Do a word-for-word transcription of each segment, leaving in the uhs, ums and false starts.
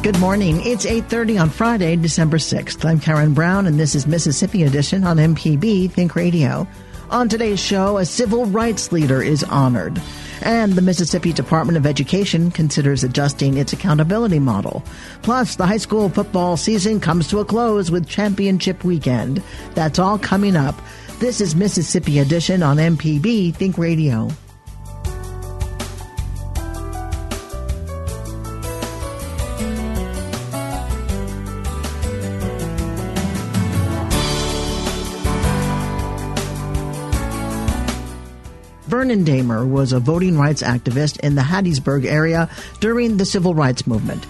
Good morning. It's eight thirty on Friday, December sixth. I'm Karen Brown, and this is Mississippi Edition on M P B Think Radio. On today's show, a civil rights leader is honored, and the Mississippi Department of Education considers adjusting its accountability model. Plus, the high school football season comes to a close with championship weekend. That's all coming up. This is Mississippi Edition on M P B Think Radio. Vernon Dahmer was a voting rights activist in the Hattiesburg area during the civil rights movement.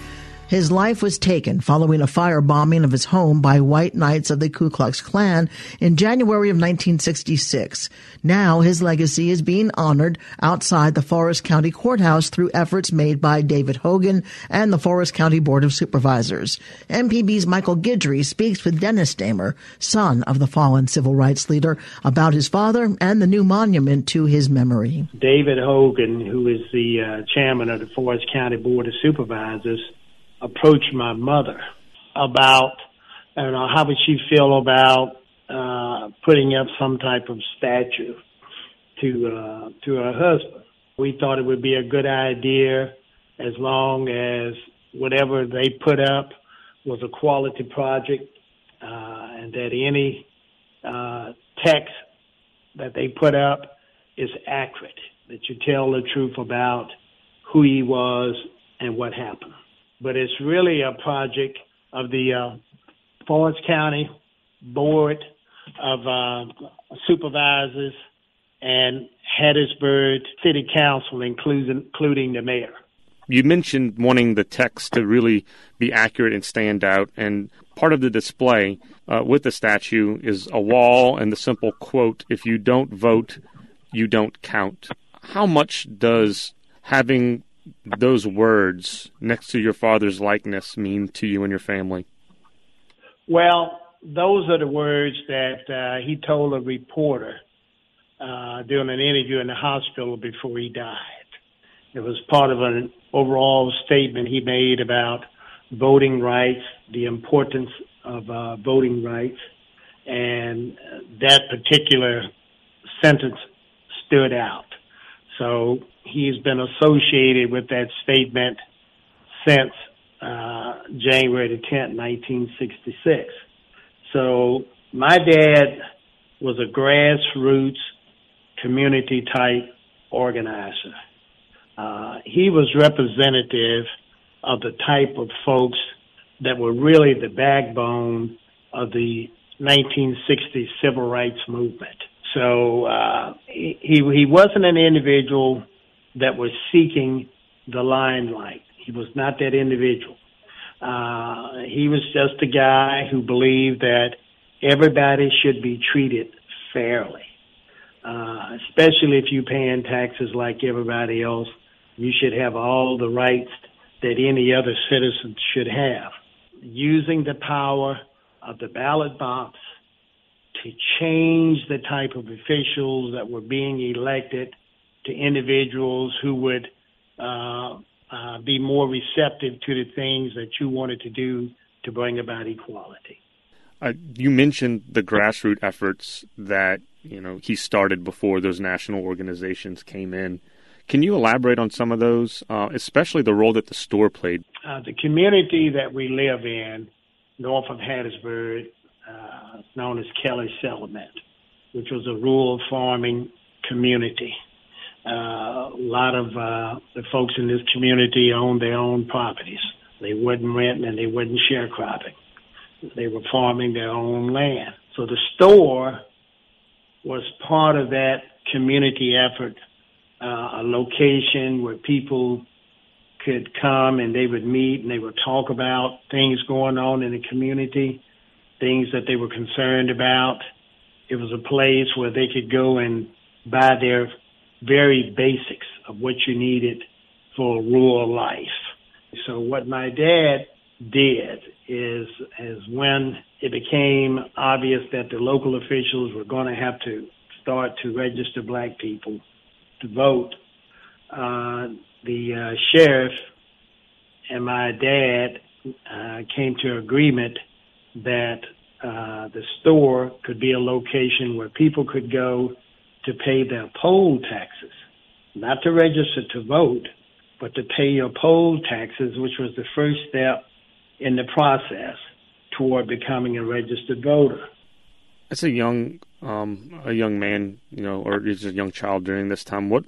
His life was taken following a firebombing of his home by white Knights of the Ku Klux Klan in January of nineteen sixty-six. Now his legacy is being honored outside the Forest County Courthouse through efforts made by David Hogan and the Forest County Board of Supervisors. M P B's Michael Guidry speaks with Dennis Dahmer, son of the fallen civil rights leader, about his father and the new monument to his memory. David Hogan, who is the uh, chairman of the Forest County Board of Supervisors, approached my mother about, I don't know, how would she feel about uh, putting up some type of statue to uh, to her husband. We thought it would be a good idea as long as whatever they put up was a quality project uh, and that any uh, text that they put up is accurate, that you tell the truth about who he was and what happened. But it's really a project of the uh, Forest County Board of uh, Supervisors and Hattiesburg City Council, including, including the mayor. You mentioned wanting the text to really be accurate and stand out. And part of the display uh, with the statue is a wall and the simple quote, "If you don't vote, you don't count." How much does having those words next to your father's likeness mean to you and your family? Well, those are the words that uh, he told a reporter uh, during an interview in the hospital before he died. It was part of an overall statement he made about voting rights, the importance of uh, voting rights, and that particular sentence stood out. So he's been associated with that statement since uh, January tenth, nineteen sixty-six. So my dad was a grassroots community-type organizer. Uh, he was representative of the type of folks that were really the backbone of the nineteen sixties civil rights movement. So uh, he he wasn't an individual that was seeking the limelight. He was not that individual. Uh, he was just a guy who believed that everybody should be treated fairly, uh, especially if you're paying taxes like everybody else. You should have all the rights that any other citizen should have. Using the power of the ballot box to change the type of officials that were being elected to individuals who would uh, uh, be more receptive to the things that you wanted to do to bring about equality. Uh, you mentioned the grassroots efforts that, you know, he started before those national organizations came in. Can you elaborate on some of those, uh, especially the role that the store played? Uh, the community that we live in, north of Hattiesburg, Uh, known as Kelly Settlement, which was a rural farming community. Uh, a lot of uh, the folks in this community owned their own properties. They wouldn't rent and they wouldn't sharecropping. They were farming their own land. So the store was part of that community effort, uh, a location where people could come and they would meet and they would talk about things going on in the community. things that they were concerned about. It was a place where they could go and buy their very basics of what you needed for rural life. So what my dad did is, is when it became obvious that the local officials were going to have to start to register black people to vote, uh, the uh, sheriff and my dad uh, came to agreement that uh, the store could be a location where people could go to pay their poll taxes, not to register to vote, but to pay your poll taxes, which was the first step in the process toward becoming a registered voter. As a young, um, a young man, you know, or just a young child during this time, what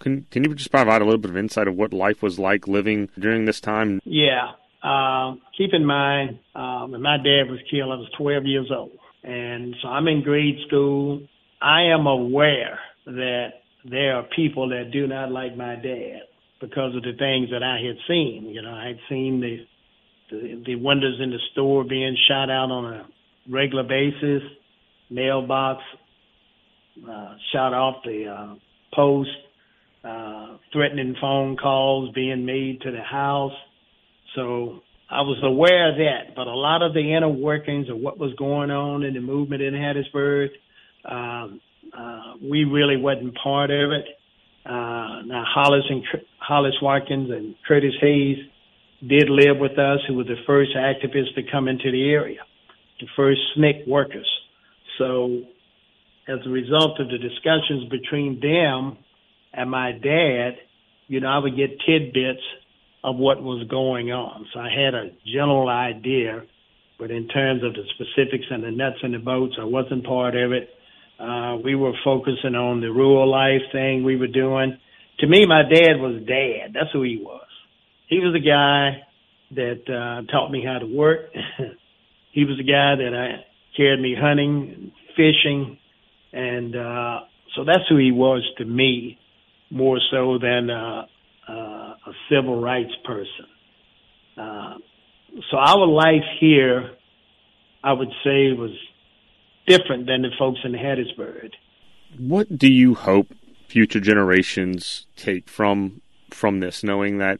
can can you just provide a little bit of insight of what life was like living during this time? Yeah, uh, keep in mind uh, when my dad was killed, I was twelve years old, and so I'm in grade school. I am aware that there are people that do not like my dad because of the things that I had seen. You know, I had seen the The, the windows in the store being shot out on a regular basis, mailbox uh, shot off the uh, post, uh, threatening phone calls being made to the house. So I was aware of that, but a lot of the inner workings of what was going on in the movement in Hattiesburg, um, uh, we really wasn't part of it. Uh, now Hollis and Hollis Watkins and Curtis Hayes did live with us, who were the first activists to come into the area, the first S N C C workers. So as a result of the discussions between them and my dad, you know, I would get tidbits of what was going on. So I had a general idea, but in terms of the specifics and the nuts and the bolts, I wasn't part of it. Uh, we were focusing on the rural life thing we were doing. To me, my dad was dad. That's who he was. He was the guy that uh, taught me how to work. He was the guy that I, carried me hunting, fishing, and uh, so that's who he was to me, more so than uh, uh, a civil rights person. Uh, so our life here, I would say, was different than the folks in Hattiesburg. What do you hope future generations take from from this, knowing that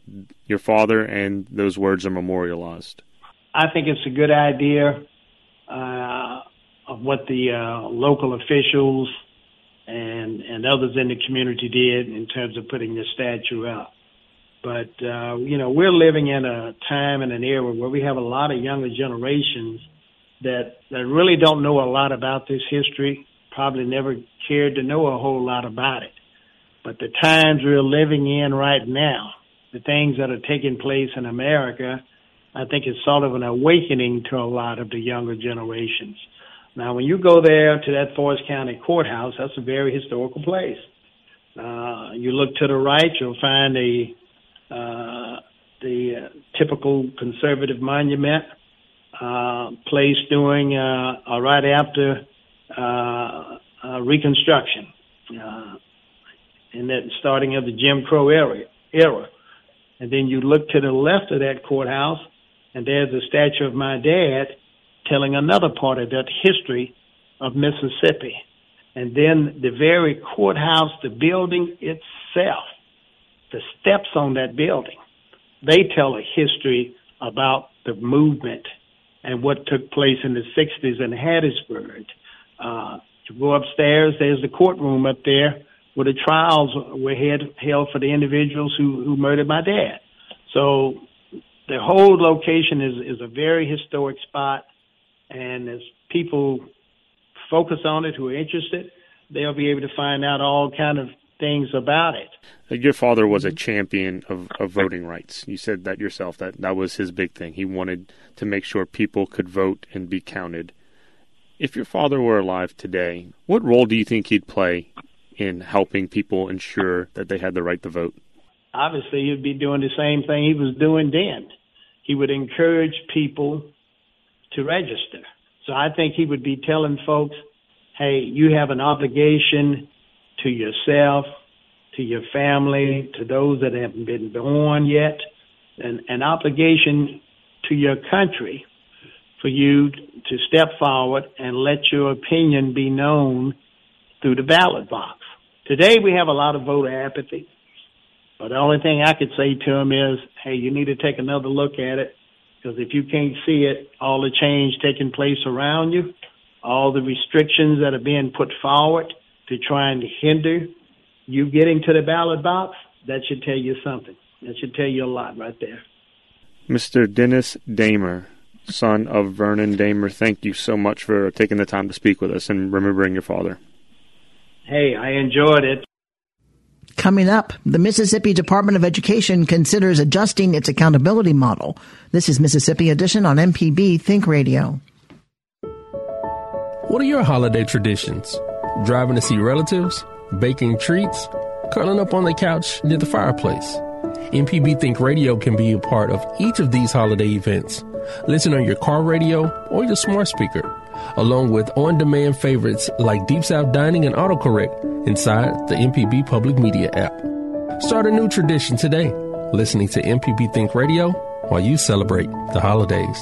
your father and those words are memorialized? I think it's a good idea uh, of what the uh, local officials and and others in the community did in terms of putting this statue up. But, uh, you know, we're living in a time and an era where we have a lot of younger generations that, that really don't know a lot about this history, probably never cared to know a whole lot about it. But the times we're living in right now, the things that are taking place in America, I think it's sort of an awakening to a lot of the younger generations. Now, when you go there to that Forest County Courthouse, that's a very historical place. Uh, you look to the right, you'll find a, uh, the uh, typical conservative monument uh, placed during uh, right after uh, uh, Reconstruction. Uh, and that starting of the Jim Crow era, era. And then you look to the left of that courthouse, and there's a statue of my dad telling another part of that history of Mississippi. And then the very courthouse, the building itself, the steps on that building, they tell a history about the movement and what took place in the sixties in Hattiesburg. Uh, you go upstairs, there's the courtroom up there, where the trials were held for the individuals who, who murdered my dad. So the whole location is, is a very historic spot, and as people focus on it who are interested, they'll be able to find out all kind of things about it. Your father was a champion of, of voting rights. You said that yourself, that that was his big thing. He wanted to make sure people could vote and be counted. If your father were alive today, what role do you think he'd play in helping people ensure that they had the right to vote? Obviously, he'd be doing the same thing he was doing then. He would encourage people to register. So I think he would be telling folks, hey, you have an obligation to yourself, to your family, to those that haven't been born yet, and an obligation to your country for you to step forward and let your opinion be known through the ballot box. Today we have a lot of voter apathy, but the only thing I could say to them is, hey, you need to take another look at it, because if you can't see it, all the change taking place around you, all the restrictions that are being put forward to try and hinder you getting to the ballot box, that should tell you something. That should tell you a lot right there. Mister Dennis Dahmer, son of Vernon Dahmer, thank you so much for taking the time to speak with us and remembering your father. Hey, I enjoyed it. Coming up, the Mississippi Department of Education considers adjusting its accountability model. This is Mississippi Edition on M P B Think Radio. What are your holiday traditions? Driving to see relatives? Baking treats? Curling up on the couch near the fireplace? M P B Think Radio can be a part of each of these holiday events. Listen on your car radio or your smart speaker, along with on-demand favorites like Deep South Dining and AutoCorrect inside the M P B Public Media app. Start a new tradition today, listening to M P B Think Radio while you celebrate the holidays.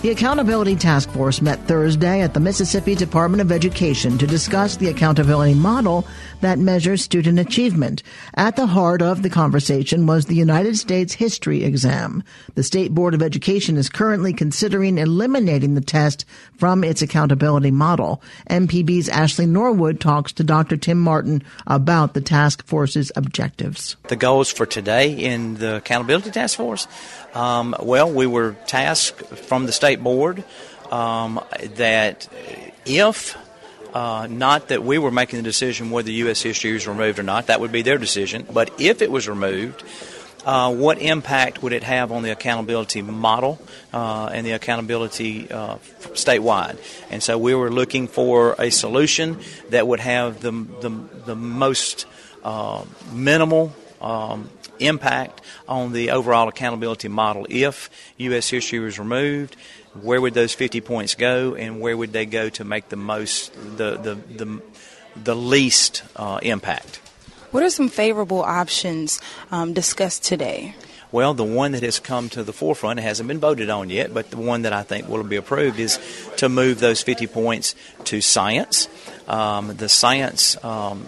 The Accountability Task Force met Thursday at the Mississippi Department of Education to discuss the accountability model that measures student achievement. At the heart of the conversation was the United States History exam. The State Board of Education is currently considering eliminating the test from its accountability model. M P B's Ashley Norwood talks to Doctor Tim Martin about the task force's objectives. The goals for today in the Accountability Task Force, um, well, we were tasked from the State Board um, that if uh, not that we were making the decision whether U S history was removed or not, that would be their decision, but if it was removed, uh, what impact would it have on the accountability model uh, and the accountability uh, statewide? And so we were looking for a solution that would have the, the, the most uh, minimal um, impact on the overall accountability model. If U S history was removed, where would those fifty points go, and where would they go to make the most, the the the, the least uh, impact? What are some favorable options um, discussed today? Well, the one that has come to the forefront, it hasn't been voted on yet, but the one that I think will be approved is to move those fifty points to science. Um, the science um,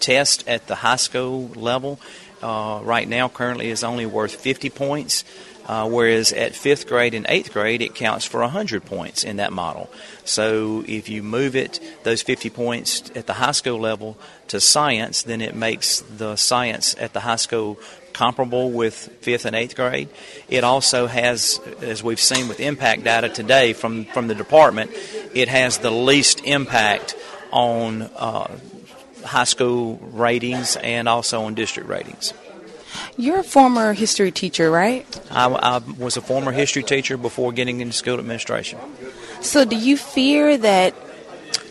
test at the high school level uh, right now currently is only worth fifty points. Uh, whereas at fifth grade and eighth grade, it counts for one hundred points in that model. So if you move it, those fifty points at the high school level to science, then it makes the science at the high school comparable with fifth and eighth grade. It also has, as we've seen with impact data today from, from the department, it has the least impact on uh, high school ratings and also on district ratings. You're a former history teacher, right? I, I was a former history teacher before getting into school administration. So do you fear that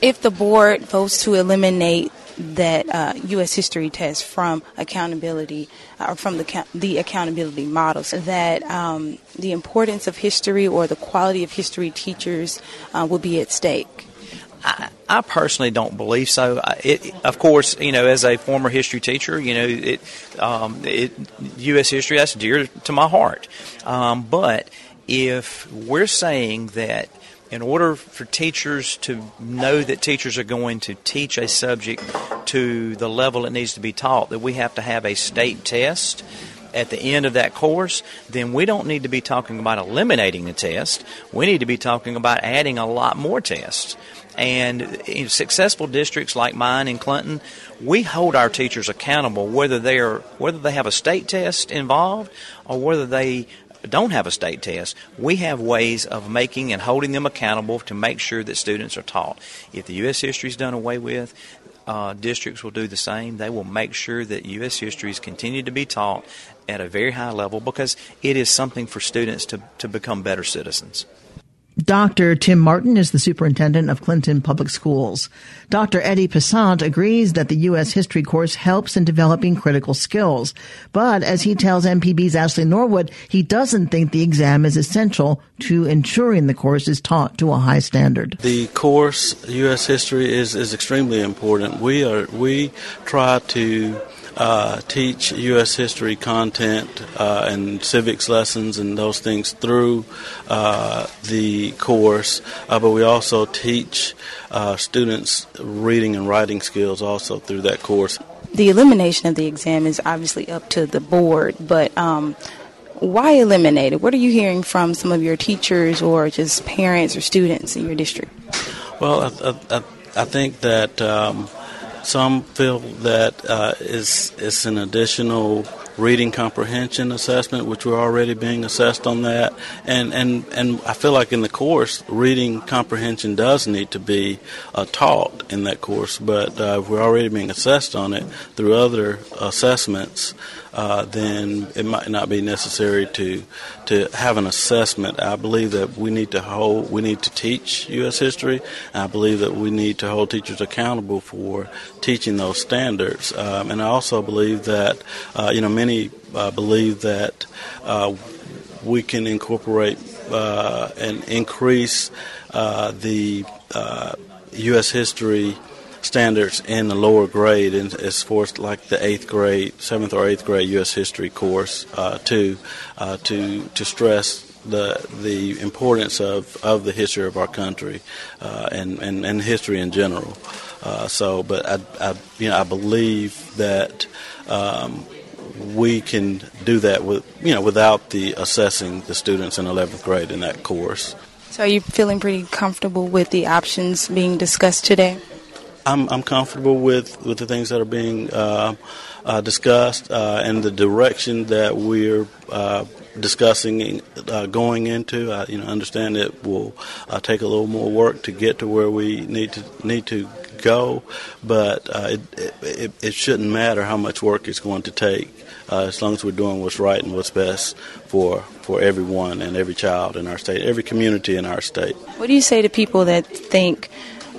if the board votes to eliminate that uh, U S history test from accountability or uh, from the, the accountability models, that um, the importance of history or the quality of history teachers uh, will be at stake? I, I personally don't believe so. It, of course, you know, as a former history teacher, you know, it, um, it, U S history, that's dear to my heart. Um, but if we're saying that in order for teachers to know that teachers are going to teach a subject to the level it needs to be taught, that we have to have a state test at the end of that course, then we don't need to be talking about eliminating the test. We need to be talking about adding a lot more tests. And in successful districts like mine in Clinton, we hold our teachers accountable whether they are whether they have a state test involved or whether they don't have a state test. We have ways of making and holding them accountable to make sure that students are taught. If the U S history is done away with, uh, districts will do the same. They will make sure that U S histories continue to be taught at a very high level, because it is something for students to, to become better citizens. Doctor Tim Martin is the superintendent of Clinton Public Schools. Doctor Eddie Peasant agrees that the U S history course helps in developing critical skills. But as he tells M P B's Ashley Norwood, he doesn't think the exam is essential to ensuring the course is taught to a high standard. The course, U S history, is, is extremely important. We are we try to Uh, teach U S history content uh, and civics lessons and those things through uh, the course, uh, but we also teach uh, students reading and writing skills also through that course. The elimination of the exam is obviously up to the board, but um, why eliminate it? What are you hearing from some of your teachers or just parents or students in your district? Well, I, I, I think that um, some feel that uh, it's, it's an additional reading comprehension assessment, which we're already being assessed on that. And, and, and I feel like in the course, reading comprehension does need to be uh, taught in that course, but uh, if we're already being assessed on it through other assessments, uh, then it might not be necessary to to have an assessment. I believe that we need to hold, we need to teach U S history, and I believe that we need to hold teachers accountable for teaching those standards. Um, and I also believe that, uh, you know, many I uh, believe that uh, we can incorporate uh, and increase uh, the uh, U S history standards in the lower grade, and as far as like the eighth grade, seventh or eighth grade U S history course, uh, to uh, to to stress the the importance of, of the history of our country uh, and, and and history in general. Uh, so, but I, I you know I believe that. Um, We can do that with, you know, without the assessing the students in eleventh grade in that course. So, are you feeling pretty comfortable with the options being discussed today? I'm I'm comfortable with, with the things that are being uh, uh, discussed uh, and the direction that we're uh, discussing uh, going into. I you know understand it will uh, take a little more work to get to where we need to need to. go, but uh, it, it it shouldn't matter how much work it's going to take, uh, as long as we're doing what's right and what's best for for everyone and every child in our state, every community in our state. What do you say to people that think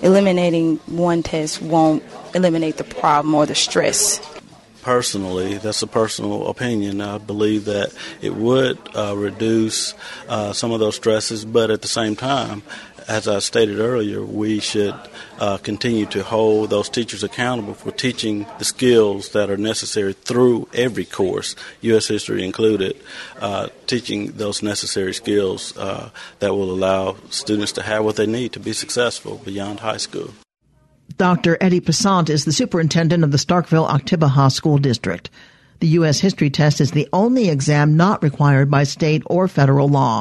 eliminating one test won't eliminate the problem or the stress? Personally, that's a personal opinion. I believe that it would uh, reduce uh, some of those stresses, but at the same time, as I stated earlier, we should uh, continue to hold those teachers accountable for teaching the skills that are necessary through every course, U S history included, uh, teaching those necessary skills uh, that will allow students to have what they need to be successful beyond high school. Doctor Eddie Peasant is the superintendent of the Starkville-Oktibbeha School District. The U S history test is the only exam not required by state or federal law.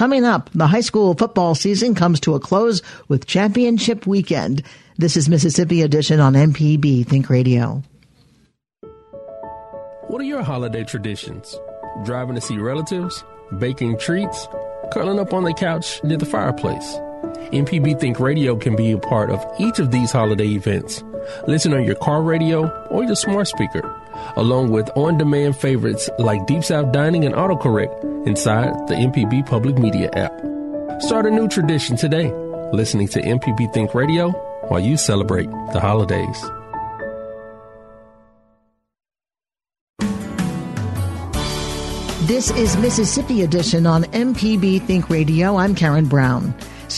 Coming up, the high school football season comes to a close with championship weekend. This is Mississippi Edition on M P B Think Radio. What are your holiday traditions? Driving to see relatives? Baking treats? Curling up on the couch near the fireplace? M P B Think Radio can be a part of each of these holiday events. Listen on your car radio or your smart speaker, along with on-demand favorites like Deep South Dining and AutoCorrect inside the M P B Public Media app. Start a new tradition today, listening to M P B Think Radio while you celebrate the holidays. This is Mississippi Edition on M P B Think Radio. I'm Karen Brown.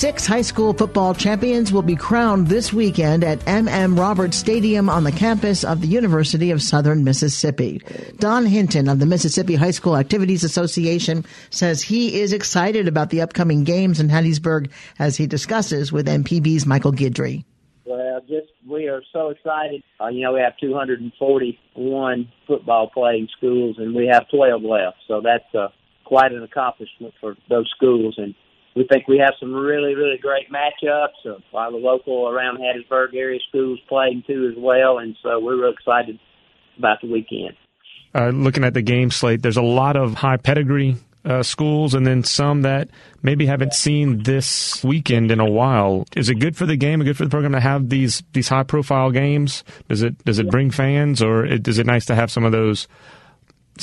Six high school football champions will be crowned this weekend at M M Roberts Stadium on the campus of the University of Southern Mississippi. Don Hinton of the Mississippi High School Activities Association says he is excited about the upcoming games in Hattiesburg as he discusses with M P B's Michael Guidry. Well, just we are so excited. Uh, you know, we have two hundred forty-one football playing schools, and we have twelve left. So that's uh, quite an accomplishment for those schools, and we think we have some really, really great matchups. A lot of local around Hattiesburg area schools playing too as well, and so we're real excited about the weekend. Uh, looking at the game slate, there's a lot of high pedigree uh, schools, and then some that maybe haven't seen this weekend in a while. Is it good for the game, or good for the program to have these these high profile games? Does it does it bring fans, or is it nice to have some of those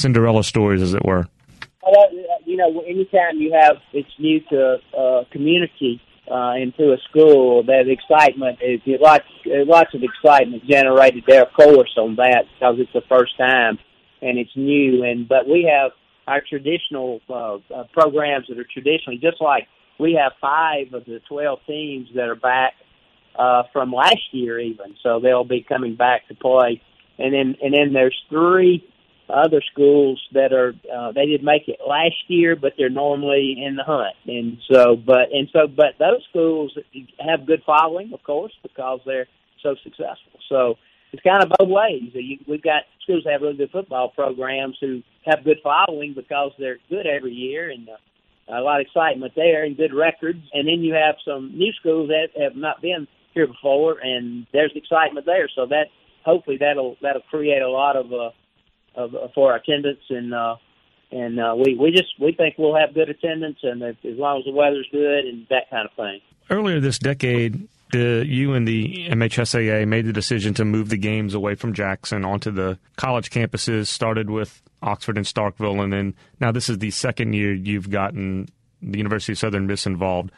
Cinderella stories, as it were? you know, anytime you have, it's new to a uh, community uh, and to a school, that excitement is lots, lots of excitement generated there, of course, on that because it's the first time and it's new. And but we have our traditional uh, uh, programs that are traditionally just like we have five of the twelve teams that are back uh, from last year, even so they'll be coming back to play. And then and then there's three other schools that are uh, they didn't make it last year, but they're normally in the hunt. And so, but and so, but those schools have good following, of course, because they're so successful. So it's kind of both ways. You, we've got schools that have really good football programs who have good following because they're good every year, and uh, a lot of excitement there and good records. And then you have some new schools that have not been here before, and there's excitement there. So that hopefully that'll that'll create a lot of uh, Of, for our attendance, and uh, and uh, we we just we think we'll have good attendance, and as long as the weather's good and that kind of thing. Earlier this decade, the, you and the M H S A A made the decision to move the games away from Jackson onto the college campuses. Started with Oxford and Starkville, and then now this is the second year you've gotten the University of Southern Miss involved.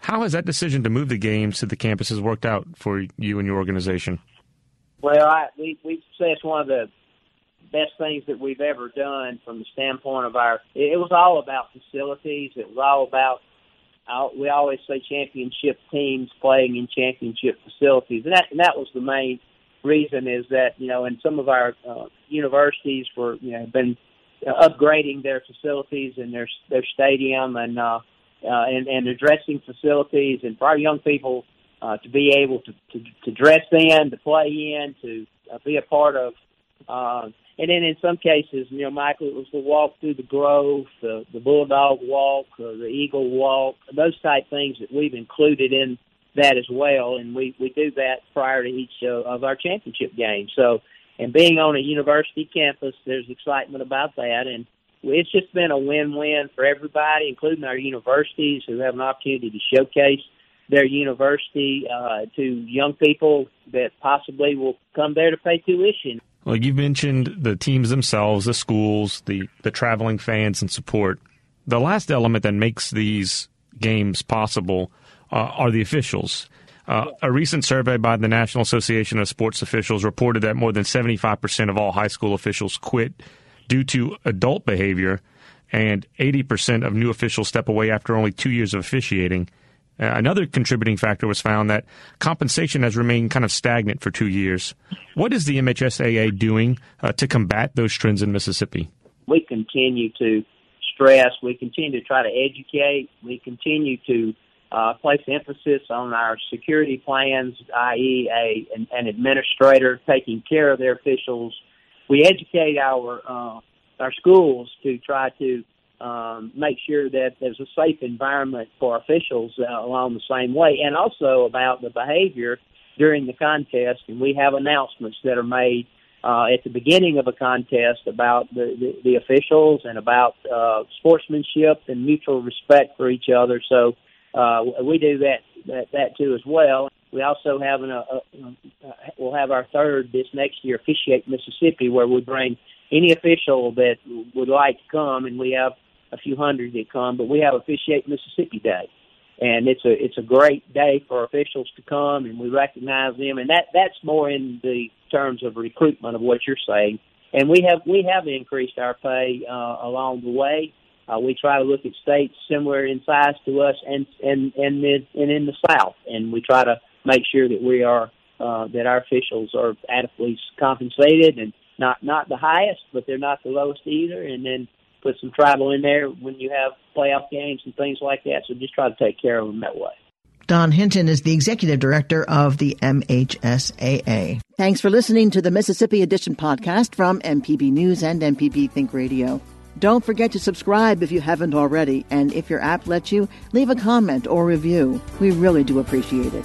How has that decision to move the games to the campuses worked out for you and your organization? Well, I, we we say it's one of the best things that we've ever done from the standpoint of our, it was all about facilities. It was all about, we always say championship teams playing in championship facilities. And that, and that was the main reason is that, you know, and some of our uh, universities were, you know, been upgrading their facilities and their, their stadium and, uh, uh, and, and their dressing facilities, and for our young people uh, to be able to, to, to dress in, to play in, to uh, be a part of, uh, And then in some cases, you know, Michael, it was the walk through the Grove, the, the Bulldog Walk, or the Eagle Walk, those type things that we've included in that as well. And we, we do that prior to each uh, of our championship games. So, and being on a university campus, there's excitement about that. And it's just been a win-win for everybody, including our universities who have an opportunity to showcase their university uh, to young people that possibly will come there to pay tuition. Well, you mentioned the teams themselves, the schools, the, the traveling fans and support. The last element that makes these games possible uh, are the officials. Uh, a recent survey by the National Association of Sports Officials reported that more than seventy-five percent of all high school officials quit due to adult behavior, and eighty percent of new officials step away after only two years of officiating. Another contributing factor was found that compensation has remained kind of stagnant for two years. What is the M H S A A doing uh, to combat those trends in Mississippi? We continue to stress. We continue to try to educate. We continue to uh, place emphasis on our security plans, that is a, an, an administrator taking care of their officials. We educate our, uh, our schools to try to Um, make sure that there's a safe environment for officials uh, along the same way, and also about the behavior during the contest. And we have announcements that are made uh, at the beginning of a contest about the, the, the officials and about uh, sportsmanship and mutual respect for each other. So uh, we do that, that that too as well. We also have an, a, a, we'll have our third this next year, Officiate Mississippi, where we bring any official that would like to come, and we have a few hundred that come, but we have Officiate Mississippi Day, and it's a it's a great day for officials to come, and we recognize them, and that, that's more in the terms of recruitment of what you're saying. And we have we have increased our pay uh, along the way. Uh, we try to look at states similar in size to us, and and and mid, and in the South, and we try to make sure that we are uh, that our officials are adequately compensated, and not not the highest, but they're not the lowest either, and then put some travel in there when you have playoff games and things like that. So just try to take care of them that way. Don Hinton is the executive director of the M H S A A. Thanks for listening to the Mississippi Edition podcast from M P B News and M P B Think Radio. Don't forget to subscribe if you haven't already. And if your app lets you, leave a comment or review. We really do appreciate it.